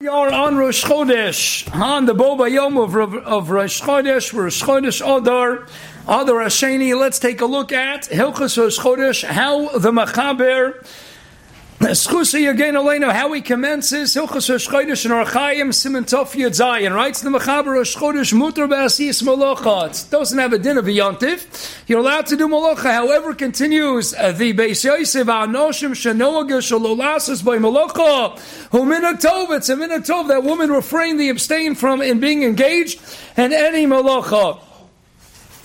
We are on Rosh Chodesh, on the Bo Bayom of Rosh Chodesh Adar, Adar Ashani. Let's take a look at Hilchus Rosh Chodesh, how the Machaber, Schusi again, Elena, how he commences Hilchus Rosh Chodesh in Archaim, Siman Tov Yud Zayin, writes the Machaber Rosh Chodesh, Mutar Ba'asiyas Molocha. It doesn't have a din of a yontif. You're allowed to do Molocha. However, continues the Beis Yosef, Anoshim Shanoaga Shalolasis by Molocha, who minag tov, it's a minag tov, that woman refrained, the abstain from in being engaged in any Molocha.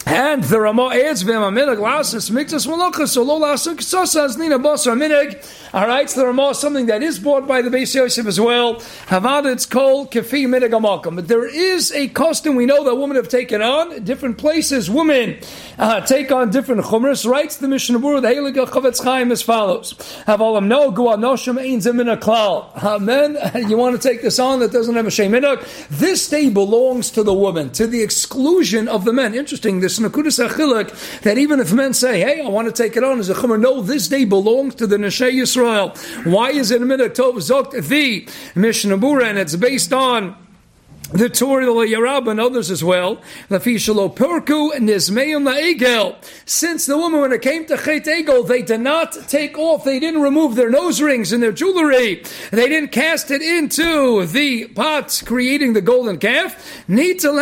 And the Ramo adds, "V'em aminig lasis miktas molocha solo lasuk sosas nina basa aminig." All right, so the Ramo is something that is bought by the Beis Yosef as well. Havada, it's called kefi minig amalkam. But there is a custom we know that women have taken on. Different places, women take on different chumras. Writes the Mishnah Berurah, the Heilige Chavetz Chaim, as follows: Havalam no gual noshim ein zemina klal. Amen. You want to take this on that doesn't have a shame minig? This day belongs to the woman, to the exclusion of the men. Interesting. This. That even if men say, hey, I want to take it on as a chumrah, no, this day belongs to the Neshe Yisrael. Why is it a minhag tov? Zokt the Mishnah Berurah, and it's based on the Torah, the Yarab, and others as well. Since the woman, when it came to Chet Egel, they did not take off, they didn't remove their nose rings and their jewelry, they didn't cast it into the pots, creating the golden calf. That's the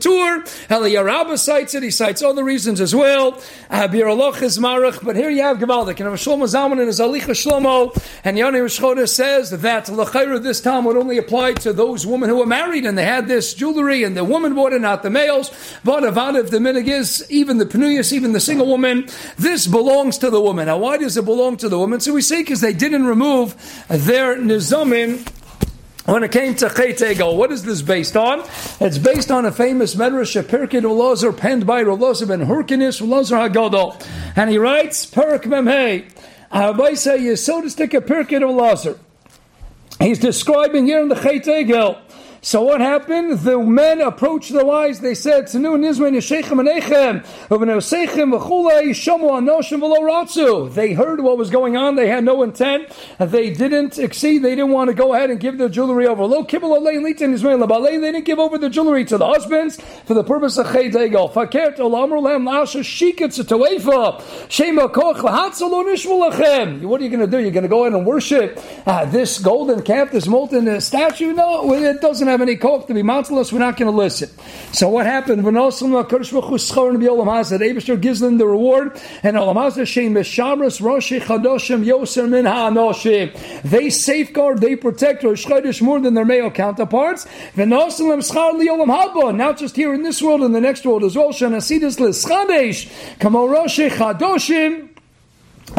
Torah. The Yarab cites it, he cites other reasons as well. But here you have Gemaldik, and Shlomo Zalman and his Alicha Shlomo, and Yoni Rosh Chodesh says that L'chaira this time would only apply to those women who were married and they had this jewelry and the woman bought it, not the males. But if the minig is, even the penuyas, even the single woman, this belongs to the woman. Now, why does it belong to the woman? So we say because they didn't remove their nizamin when it came to Chet Egel. What is this based on? It's based on a famous medrash, Pirkei d'Eliezer, penned by R' Elazar ben Hurkanus, R' Elazar HaGadol. And he writes, Perk Memhei, Abaysa Yesodistik a Pirkei d'Eliezer. He's describing here in the Chet Egel. So what happened? The men approached the wives. They said, they heard what was going on. They had no intent. They didn't exceed. They didn't want to go ahead and give their jewelry over. They didn't give over the jewelry to the husbands for the purpose of Chet Egel. What are you going to do? You're going to go ahead and worship this golden calf, this molten statue? No, it doesn't have any koch to be mountainless, we're not going to listen. So what happened? When Abishur gives them the reward, and they safeguard, they protect Rosh Chodesh more than their male counterparts. Not just here in this world, in the next world as well.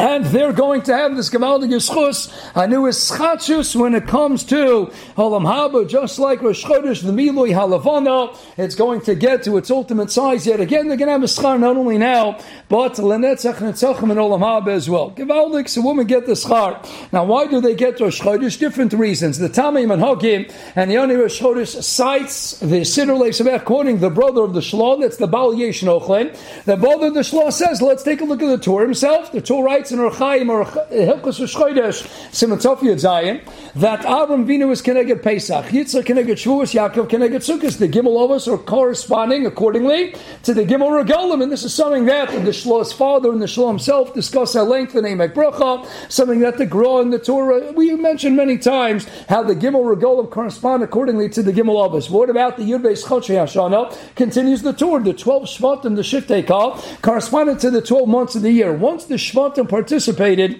And they're going to have this Gemaldik Yischus, a new Ischachus when it comes to Olam haba, just like Rosh Chodesh, the Milui Halavana, it's going to get to its ultimate size yet again. They're going to have Ischar not only now, but Lenetzach Netzachim and Olam haba as well. Gemaldik, so women get the Ischar. Now, why do they get Rosh Chodesh? Different reasons. The Tamim and Hagem and Yoni Rosh Chodesh cites the Siddur Leisabach, quoting the brother of the Shlon, that's the Baal Yesh Nochlen. The brother of the Shlon says, let's take a look at the Torah himself. The Torah writes in Rechaim or Hilchus Rosh Chodesh Siman Tov Yud Zayin that Avram Avinu is connected Pesach, Yitzchak connected Shavuos, Yaakov connected Sukkos. The Gimel Avos are corresponding accordingly to the Gimel Rogelim, and this is something that the Shloh's father and the Shloh himself discuss at length in Eimek Bruchah. Something that the Gra and the Torah we mentioned many times, how the Gimel Rogelim correspond accordingly to the Gimel Avos. What about the Yudbe ischot Hashanah? Continues the Torah, the 12 Shvat and the Shittaykav corresponded to the 12 months of the year. Once the Shvat and participated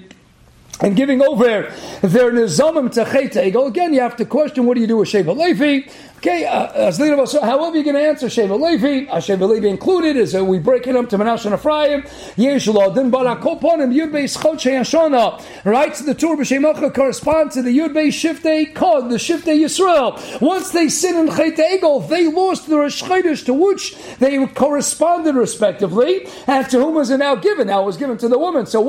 and giving over their nizamim to Chet Egel. Again, you have to question, what do you do with Shev Alevi? Okay, however you're going to answer Shev Levi, Shev Levi included, is that we break it up to Manashan Ephraim, Yeshua, then Barakoponim, Yudbe ischot Hashanah, right? So the Torah B'Shemacha corresponds to the Yudbe Shiftei Kod, the Shiftei Yisrael. Once they sin in Chet Egel, they lost the Rosh Chodesh to which they corresponded respectively, and to whom was it now given? Now it was given to the woman. So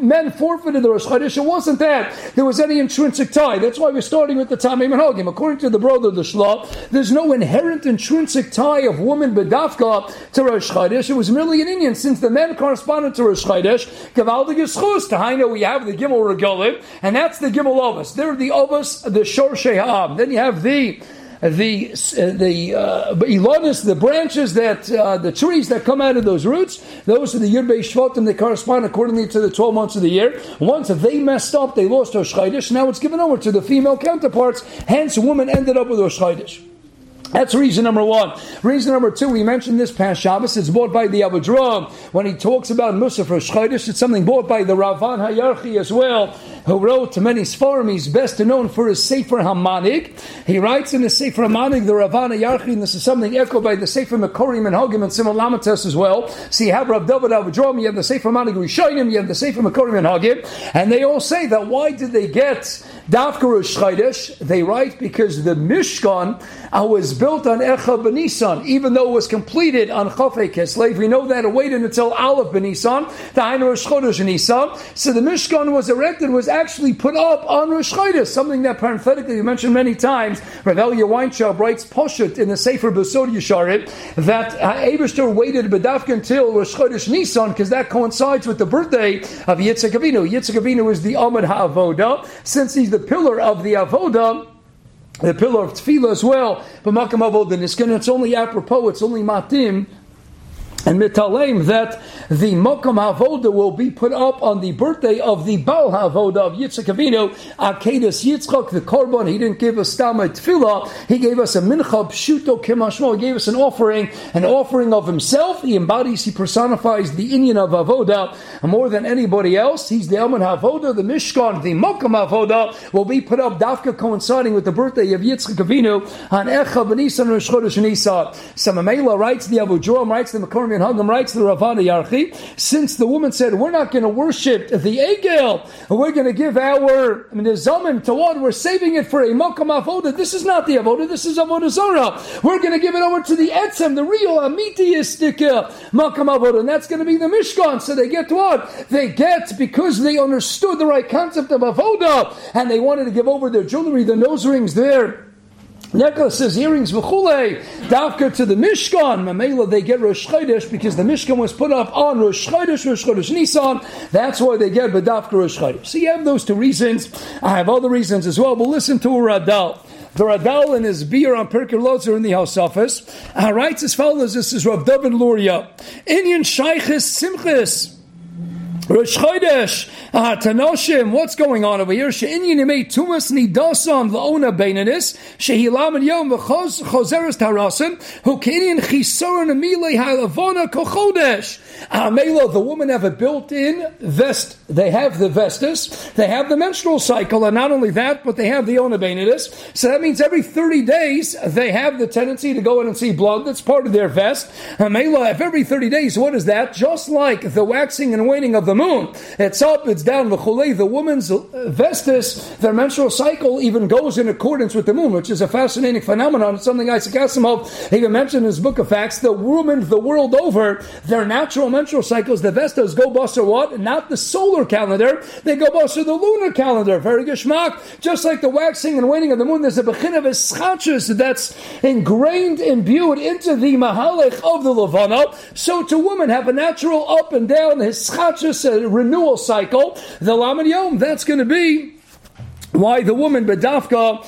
men forfeited the Rosh Chodesh Chodesh. It wasn't that there was any intrinsic tie. That's why we're starting with the Tamim and Hagem. According to the brother of the Shla, there's no inherent intrinsic tie of woman bedafka to Rosh Chodesh. It was merely an Indian, since the men corresponded to Rosh Chodesh. Gavaldig Yischus, Tahaina, we have the Gimel Rogelim, and that's the Gimel Avos. They're the Avos, the Shor Sheha'am. Then you have the Ilonis, the branches that the trees that come out of those roots, those are the Yudbe ischot, and they correspond accordingly to the 12 months of the year. Once they messed up, they lost Rosh Chodesh. Now it's given over to the female counterparts. Hence, women ended up with Rosh Chodesh. That's reason number one. Reason number two, we mentioned this past Shabbos, it's bought by the Abadram. When he talks about Musaf Rosh Chodesh, it's something bought by the Ravan Hayarchi as well, who wrote many Sfarim. He's best known for his Sefer Hamanik. He writes in his Sefer Hamanik, the Ravan Hayarchi, and this is something echoed by the Sefer Makorim and Hagem and Simul Lamates as well. So you have Rav David Abadram, you have the Sefer Hamanik Rishonim, you have the Sefer Makorim and Hagem, and they all say that why did they get Dafka Rosh Chodesh? They write because the Mishkan was built on Echa B'Nisan, even though it was completed on Chafei Kislev. We know that it waited until Aleph B'Nisan, the Hainu Rosh Chodesh Nisan. So the Mishkan was erected, was actually put up on Rosh Chodesh, something that parenthetically we mentioned many times. Rav Elia Weintraub writes Poshut in the Sefer Besod Yesharit that Eibishter waited B'Dafka until Rosh Chodesh Nisan, because that coincides with the birthday of Yitzchak Avinu. Yitzchak Avinu is the Amud HaAvoda, since he's the pillar of the Avoda, the pillar of Tefillah as well, but Makam Avodah Niskan, it's only apropos, it's only matim and mitalem that the Makam Avodah will be put up on the birthday of the Baal Havodah of Yitzchak Avinu, Akedas Yitzchak, the Korban. He didn't give us Stam a Tefillah, he gave us a Mincha Pshuto Kemashmo, he gave us an offering of himself. He embodies, he personifies the Inyan of Avodah more than anybody else. He's the Amon Havodah, the Mishkan, the Makam Avodah will be put up Dafka coinciding with the birthday of Yitzchak Avinu on Echa B'Nisan Rosh Chodesh Nisan. Samamela writes, the Abu Joram writes, the Makorim and Hagem writes, the Ravana Yarchi, since the woman said, we're not going to worship the Egel, we're going to give our Nizamim to what? We're saving it for a Makam Avoda. This is not the Avoda, this is Avoda Zara. We're going to give it over to the Etzem, the real Amitiistic Makam Avoda, and that's going to be the Mishkan. So they get what? They get, because they understood the right concept of Avoda, and they wanted to give over their jewelry, their nose rings, their necklaces, earrings, v'chulei, dafka to the Mishkan. Mamela, they get Rosh Chodesh because the Mishkan was put up on Rosh Chodesh Nisan. That's why they get B'dafka Rosh Chodesh. So you have those two reasons. I have other reasons as well, but listen to Radal. The Radal in his beer on Pirkei d'Eliezer in the house office writes as follows. This is Rav David Luria. Inyan Shaychis Simchis. Rosh Chodesh, Tanoshim, what's going on over here? She'inyin yimei tumas nidasan la'ona beinanis, she'hilam yom v'chozeres tarasim, hu'kinyin chisoran amilei ha'lavona kochodesh. Melo, the women have a built-in vest. They have the vestus, they have the menstrual cycle, and not only that, but they have the ona beinanis. So that means every 30 days, they have the tendency to go in and see blood. That's part of their vest. Melo, every 30 days, what is that? Just like the waxing and waning of the moon. It's up, it's down, the woman's vestis, their menstrual cycle even goes in accordance with the moon, which is a fascinating phenomenon. It's something Isaac Asimov even mentioned in his book of Facts. The woman, the world over, their natural menstrual cycles, the vestas go buster what? Not the solar calendar, they go buster the lunar calendar. Very geschmack. Just like the waxing and waning of the moon, there's a bechin of eschatches that's ingrained, imbued into the mahalech of the levana. So to women have a natural up and down eschatches, a renewal cycle, the Lamed Yom. That's going to be why the woman bedafka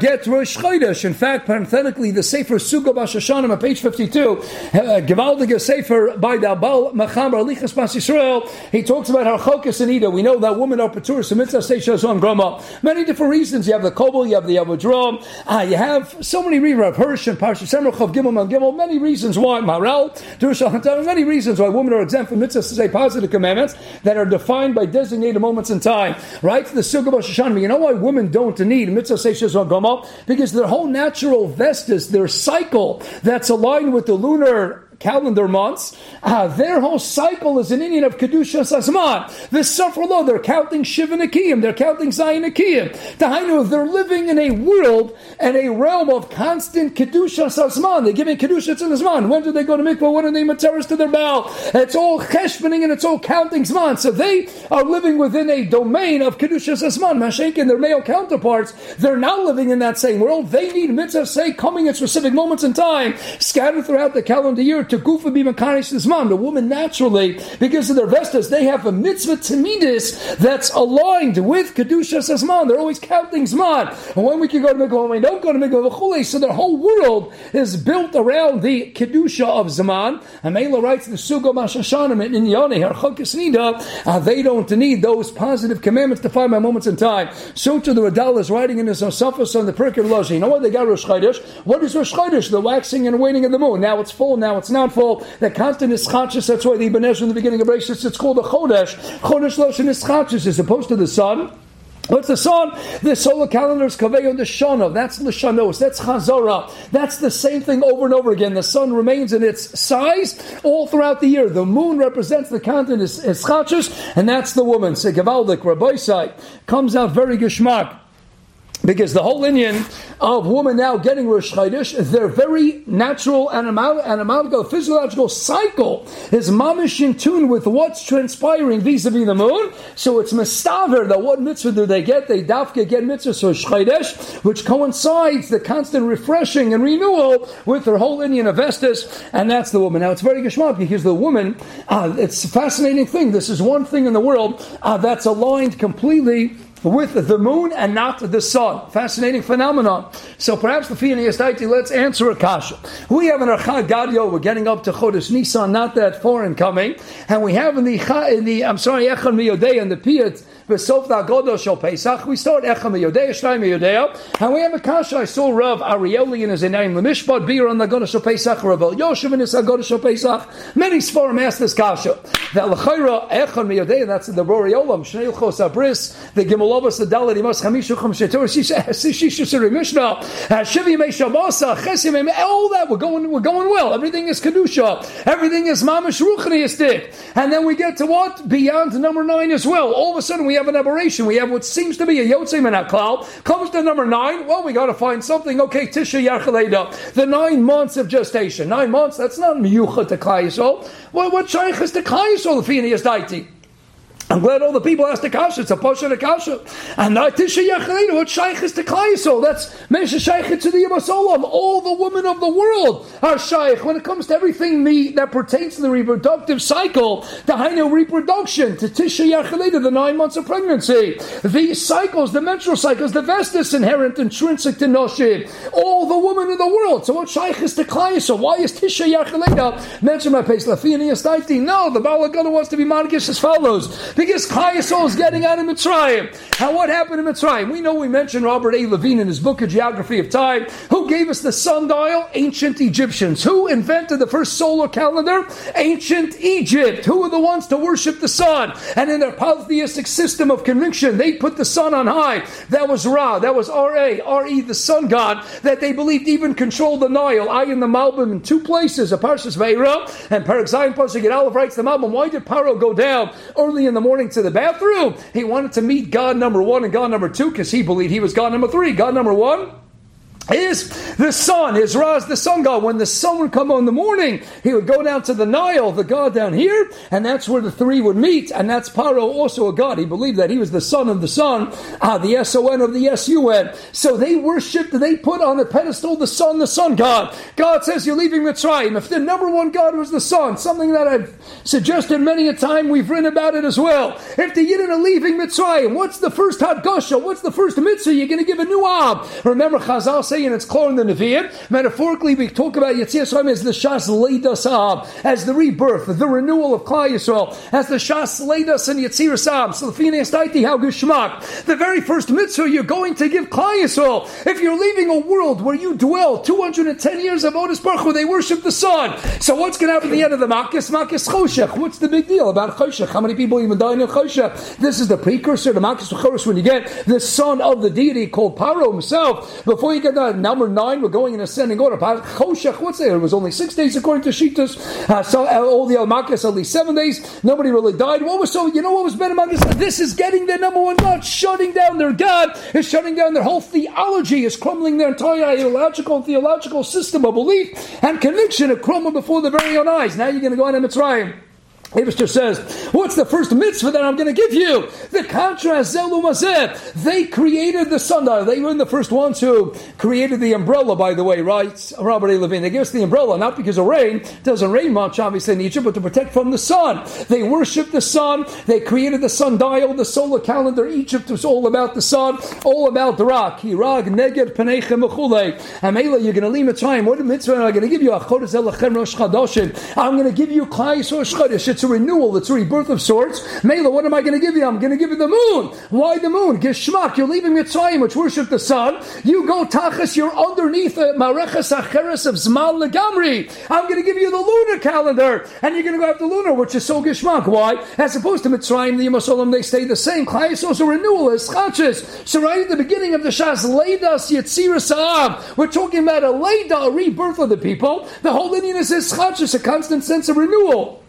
get Rosh Chodesh. In fact, parenthetically, the Sefer Suga Bashashanim on page 52, Gevaldige Sefer by the Baal Machaber Lichas Bas Yisrael, he talks about Harchokas and Ida. We know that women are Peturas and Mitzvah Seishazon Groma. Many different reasons. You have the Kobol, you have the Avodrom, you have so many Rav Hirsch and Parsha Semrachov Gimel and Gimel. Many reasons why Maral, Durshal, many reasons why women are exempt from Mitzvah Seishazon positive commandments that are defined by designated moments in time. Right? The Suga Bashashanim. You know why women don't need mitzvah seishas on Goma? Because their whole natural vestus, their cycle that's aligned with the lunar calendar months, their whole cycle is an inyan of Kedusha Sazman. The Sefer Lo, they're counting Shiv and Akiyim, they're counting Zion Akiyim. Tahainu, they're living in a world and a realm of constant Kedusha Sazman. They're giving Kedusha Sazman. When do they go to Mikvah? When do they Materis to their Baal? It's all cheshvening and it's all counting Zman. So they are living within a domain of Kedusha Sazman. Mashenk and their male counterparts, they're not living in that same world. They need mitzvah say coming at specific moments in time, scattered throughout the calendar year to Gufa be Makanish Zman. The woman naturally, because of their vestas, they have a mitzvah Tamidis that's aligned with Kedusha Sazman. They're always counting Zman. And when we can go to Mikvah, when we don't go to Mikvah V'chulei, so their whole world is built around the Kedusha of Zman. Amela writes the Sugo Mashashanim in Yoneh, Harchokis Nida, they don't need those positive commandments defined by moments in time. So to the Radal is writing in his Osafos on the Pirkei d'Eliezer. You know what? They got Rosh Chodesh. What is Rosh Chodesh? The waxing and waning of the moon. Now it's full, now it's not full. The constant is Ischachus. That's why the Ibn Ezra in the beginning of Rashis, it's called a Chodesh. Chodesh Loshin Ischachus as opposed to the sun. What's the sun? The solar calendar is Kaveyo Deshana. That's Leshanos. That's Chazara. That's the same thing over and over again. The sun remains in its size all throughout the year. The moon represents the continent is Chachus, and that's the woman. So Gavaldik, Rabbeisai, comes out very Geshmak. Because the whole Indian of women now getting Rosh Chodesh, their very natural anatomical, physiological cycle is mamish in tune with what's transpiring vis-a-vis the moon. So it's Mistaver that what mitzvah do they get? They dafka get mitzvah, so Rosh Chodesh, which coincides the constant refreshing and renewal with their whole Indian of Estes, and that's the woman. Now it's very geshmak because the woman, it's a fascinating thing. This is one thing in the world that's aligned completely with the moon and not the sun. Fascinating phenomenon. So perhaps the Fianiyas Daiti, let's answer a kasha. We have an Archa Gadio, we're getting up to Chodesh Nisan, not that far in coming. And we have in the Echon Miyodea and the Piyat, Besof Dagodo Shal Pesach, we start Echon Miyodea, Shnai Miyodea. And we have a kasha, I saw Rav Arieli in his name, Lemishpat, Beer on Dagodo Shal Pesach, Rav Yoshev in his Dagodo Shal Pesach. Many Sforim asked this kasha. That L'chayra Echon Miyodea, that's in the Rori Olam, Shnei Ilchos Abris, the Gimel Avos Radal Dimas Chamishu Chamshetur Shishishishirim Mishnah Shivim Meishavasa Chesim. All that we're going well. Everything is kedusha. Everything is mamish ruchniistic. And then we get to what beyond number 9 as well. All of a sudden we have an aberration. We have what seems to be a yotzei min haklal. Comes to number 9. Well, we got to find something. Okay, Tisha Yarchaleida. The 9 months of gestation. 9 months. That's not miyuchat to Klal Yisrael. Well, what shaykh is to Klal Yisrael? The Fianiyas Daiti. I'm glad all the people asked the kasha. It's a pasha the kasha. And now Tisha Yachalina, what shaykh is to Klal Yisrael? That's Mesha Shaykh to the Yimasolam. All the women of the world are shaykh. When it comes to everything that pertains to the reproductive cycle, the Hainu reproduction, to Tisha Yachalina, the 9 months of pregnancy, the cycles, the menstrual cycles, the vestus inherent, intrinsic to Noshim, all the women in the world. So what shaykh is to Klal Yisrael? Why is Tisha Yachalina mentioned by Pesach Lafianiyas Daiti? No, the Baal HaGadol wants to be modikish as follows. Because Klal Yisrael is getting out of Mitzrayim. And what happened in Mitzrayim? We know we mentioned Robert A. Levine in his book, A Geography of Time. Who gave us the sundial? Ancient Egyptians. Who invented the first solar calendar? Ancient Egypt. Who were the ones to worship the sun? And in their polytheistic system of conviction, they put the sun on high. That was Ra. That was R-A. R-E, the sun god, that they believed even controlled the Nile. I in the Malbim in 2 places, a Parshas Vayera, and Perek Zayin Pasuk Aleph writes the Malbim. Why did Paro go down early in the morning to the bathroom? He wanted to meet God number 1 and God number 2 because he believed he was God number 3. God number 1 is the sun, is Raz, the sun god. When the sun would come on the morning, he would go down to the Nile, the god down here, and that's where the 3 would meet, and that's Paro, also a god. He believed that he was the son of the sun, the S-O-N of the S-U-N. So they worshipped, they put on a pedestal the sun god. God says, you're leaving Mitzrayim. If the number 1 god was the sun, something that I've suggested many a time, we've written about it as well. If the Yidden are leaving Mitzrayim, what's the first Hadgasha? What's the first mitzvah? You're going to give a new Ab. Remember, Chazal say, and it's clear in the Nevi'im. Metaphorically, we talk about Yetzias Harim as the Shas Leidas Ab, as the rebirth, the renewal of Klal Yisrael, as the Shas Leidas and Yetzias Ab. So the Fianiyas Daiti, how Gishmak. The very first mitzvah you're going to give Klal Yisrael. If you're leaving a world where you dwell 210 years of Otis Baruch Hu, they worship the sun. So what's going to happen at the end of the Makis? Makis Choshech. What's the big deal about Choshech? How many people even die in Choshech? This is the precursor to Makis Choshech when you get the son of the deity called Paro himself. Before you get that, number 9, we're going in ascending order. Choshech, what's there? It was only 6 days according to Shittas. So all the Almakas, only 7 days. Nobody really died. What was so? You know what was better about this? This is getting their number one God, shutting down their God, is shutting down their whole theology, is crumbling their entire ideological and theological system of belief and conviction. It crumbled before their very own eyes. Now you're going to go on to Mitzrayim. Ibishter says, what's the first mitzvah that I'm going to give you? The contrast, Zelum Azeh. They created the sundial. They were the first ones who created the umbrella, by the way, right? Robert A. Levine. They gave us the umbrella, not because of rain. It doesn't rain much, obviously, in Egypt, but to protect from the sun. They worshiped the sun. They created the sundial, the solar calendar. Egypt was all about the sun, all about the rock. Hirag, Neged, Penechem, Mechulei. Amela, you're going to leave a time. What mitzvah am I going to give you? I'm going to give you Klai Rosh Chodesh. It's a renewal, it's a rebirth of sorts. Mela, what am I going to give you? I'm going to give you the moon. Why the moon? Geshmak, you're leaving Mitzrayim, which worship the sun. You go Tachas, you're underneath Marechas Acheres of Zman Legamri. I'm going to give you the lunar calendar, and you're going to go after lunar, which is so Geshmak. Why? As opposed to Mitzrayim, the Yemasolim, they stay the same. Klaios also renewal is Chachis. So right at the beginning of the Shas, Leidas Yetzira Sa'am. We're talking about a Leida, a rebirth of the people. The whole lineage is Chachis, a constant sense of renewal.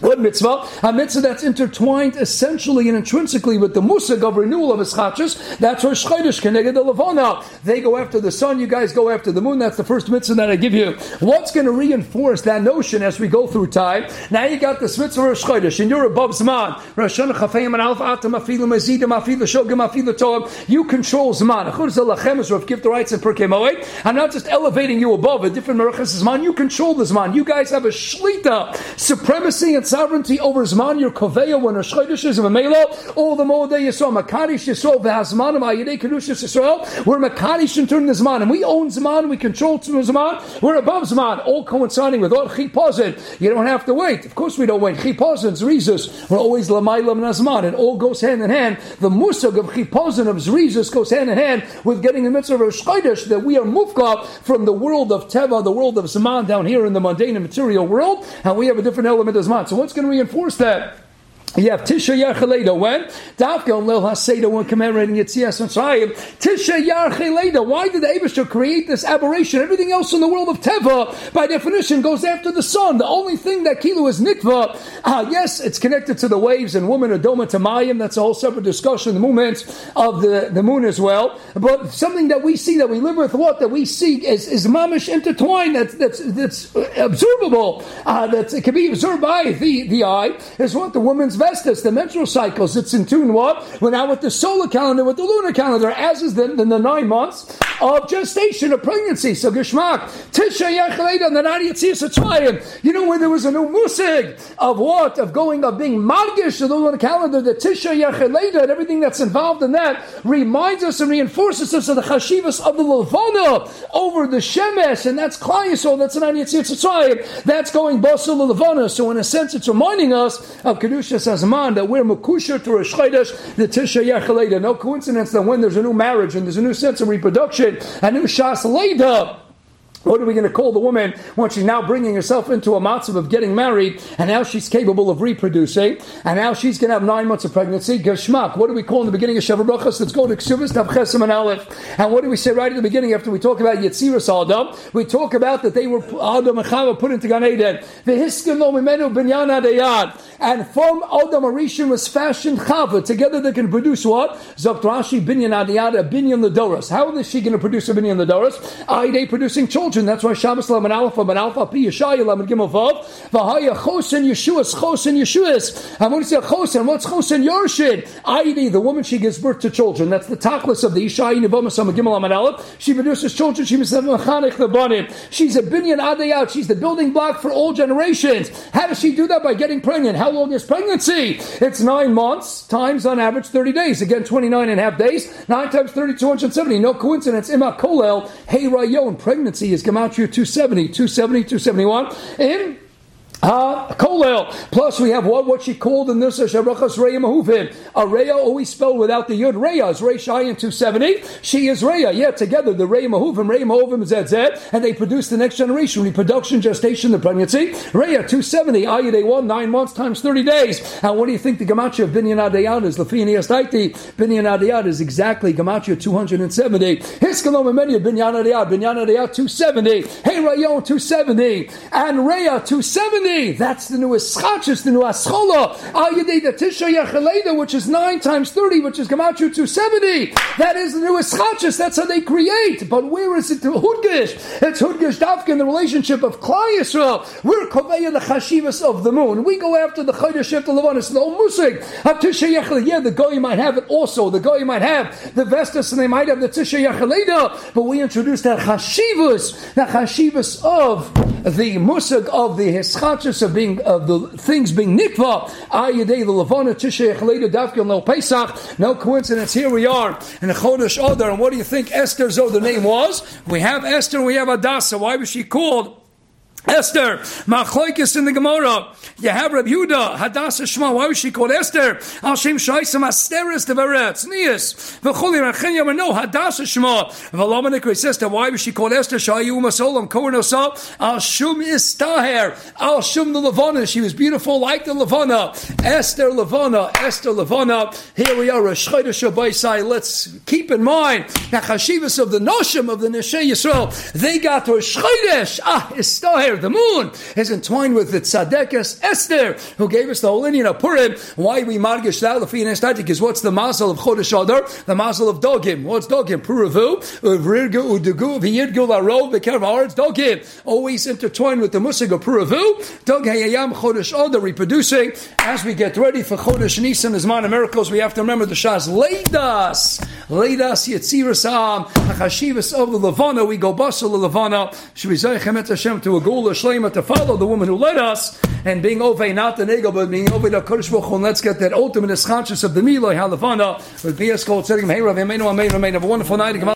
What mitzvah? A mitzvah that's intertwined essentially and intrinsically with the musag of renewal of Eschachus. That's Rosh Chodesh, Keneged Levana. They go after the sun, you guys go after the moon. That's the first mitzvah that I give you. What's going to reinforce that notion as we go through time? Now you got this mitzvah Rosh Chodesh, and you're above Zman. Roshana Chafayim and Alf Atam Afilu Mezidim Afilu Shogim Afilu Toam. You control Zman. Achuz Alachem is Rav Gif the rights in Perkei Moed. I'm not just elevating you above a different Merachas Zman. You control the Zman. You guys have a Shlita, supremacy and sovereignty over Zman, your Koveya, when Rosh Chodesh is a Mamela, all the Moedei Yisrael, Makadish Yisrael, V'Hazmanim, Ayidei Kedusha Yisrael, we're Makadish in turn the Zman, and we own Zman, we control Zman, we're above Zman, all coinciding with all Chipazin. You don't have to wait. Of course we don't wait. Chipazin, Zrizus, we're always Lamaylam and Azman. It all goes hand in hand. The Musag of Chipazin, of Zrizus, goes hand in hand with getting the mitzvah of Rosh Chodesh, that we are Mufka from the world of Teva, the world of Zman, down here in the mundane and material world, and we have a different element of Zman. So what's going to reinforce that? You have Tisha Yar Cheleda. When? Dafka on Leil HaSeder, when commemorating Yetzias Mitzrayim. Tisha Yar Cheleda. Why did the Eibishter create this aberration? Everything else in the world of Teva, by definition, goes after the sun. The only thing that Kilu is Nikva. Yes, it's connected to the waves and woman, Adoma Tamayim. That's a whole separate discussion, the movements of the moon as well. But something that we see, that we live with, what that we see is mamish intertwined, that's observable, that it can be observed by the eye, is what the woman's Vestas, the menstrual cycles, it's in tune what? We're now with the solar calendar, with the lunar calendar, as is the 9 months of gestation, of pregnancy. So Geshmak, Tisha Yacheleda, and the Nadi Yitzis Atzrayim. You know, when there was a new musig of what? Of going, of being Margish, the lunar calendar, the Tisha Yacheleda, and everything that's involved in that reminds us and reinforces us of the Chashivas of the Levana over the Shemesh, and that's Klaiosol, that's the Nadi Yitzis Atzrayim. That's going Basel Levana. So, in a sense, it's reminding us of Kedusha Sazman, that we're Mekusha to Rosh Chodesh, the Tisha Yacheleda. No coincidence that when there's a new marriage and there's a new sense of reproduction, a new Shas Leda. What are we going to call the woman when she's now bringing herself into a matzav of getting married, and now she's capable of reproducing, and now she's going to have 9 months of pregnancy? Geshmak. What do we call in the beginning of Shev Brachas? Let's go to Ksuvas, Tav Chesem and Aleph. And what do we say right at the beginning after we talk about Yetziras Adam? We talk about that they were Adam and Chava put into Gan Eden. And from Adam Arishin was fashioned Chava. Together they can produce what? Zabtrashi Binyan Adiyad, a Binyan Ladoras. How is she going to produce a Binyan Ladoras? Aidei producing children. That's why Shabbos Laman Alpha, Man Alpha, Pi Yeshaya, Laman Gimel Vav, Vahaya Chosin Yeshuas, Chosin Yeshuas. I'm going to say Chosin. What's Chosin Yorshin? I.e., the woman, she gives birth to children. That's the tachlis of the Yeshaya Nibomas Laman Gimel Laman Aleph. She produces children. She was Mechanech the Banim. She's a Binyan Adayat. She's the building block for all generations. How does she do that? By getting pregnant. How long is pregnancy? It's 9 months times on average 30 days. Again, 29 and a half days. 9 times 30, 270. No coincidence. Ima Kolel, Hey Rayon. Pregnancy is Gematria 270, 271. In Kolel. Plus, we have what she called in this Sharachas Reya Mahuvim. A Reya always spelled without the Yud. Reya is Reish Ayin 270. She is Reya. Yeah, together the Reya Mahuvim is Zed, and they produce the next generation, reproduction, gestation, the pregnancy. Reya 270. Ayyaday 1, 9 months times 30 days. And what do you think the Gematria of Binyan Adiyad is? Lefini Astaiti. Binyan Adiyad is exactly Gematria 270. Hiskalom and Media Binyan Adiyad. Binyan Adiyad 270. Hey Rayon 270. And Reya 270. That's the new Ischach, it's the new Aschola. Ayadei the Tisha Yecheleda, which is 9 times 30, which is Gematria 270. That is the new Ischach, that's how they create. But where is it to Hudgish? It's Hudgish Dafka in the relationship of Klai Yisrael. We're Koveya the Chashivas of the moon. We go after the Chodesh of the Levanis, no Musik. Tisha Yecheleda, yeah, the Goy might have it also. The Goy might have the Vestas and they might have the Tisha Yecheleda. But we introduced that Chashivas of the Musik of the Ischach. Of being of the things being nikva, ayadei the levana tisha echeleda dafkel no Pesach. No coincidence. Here we are in the Chodesh Adar, and what do you think Esther Zoh the name was? We have Esther, and we have Hadassah. Why was she called Esther? Machlokes in the Gemara. You have Rabbi Yehuda, Hadassah Shema. Why was she called Esther? Al Shem Shaisam Asteris de Veretz Nias V'Choli Rachenya. No Hadassah Shema. V'Lamanikri sister. Why was she called Esther? Shayu Masolam Kornosah Al Shum Istaher Al Shum the Levana. She was beautiful like the Levana. Esther Levana. Esther Levana. Here we are. Rosh Chodesh Abayisai. Let's keep in mind that Chashivas of the Noshim of the Neshe Yisrael. They got Rosh Chodesh Istaher. The moon is entwined with the tzaddikas Esther, who gave us the whole lineage of Purim. Why we margish that lefi nestatik is what's the mazel of Chodesh Adar, the mazel of Dogim. What's Dogim? Puravu, Uvrirgu, Udugu, V'yirgu, Larov, B'kerv Haaretz, Dogim. Always intertwined with the musig of Puravu. Dog Hayayam Chodesh Adar, reproducing. As we get ready for Chodesh Nisan, as man of miracles, we have to remember the Shas Leidas Yetziras Am, Hachashivas of the Levana. We go Basel the Levana. Shvizay Chemet Hashem to a goal. To follow the woman who led us, and being ovei not the negel, but being ovei the Kodesh Baruch Hu. Let's get that ultimate conscious of the miloi halavana with B.S. Gold setting him. Hey, Rav, have a wonderful night.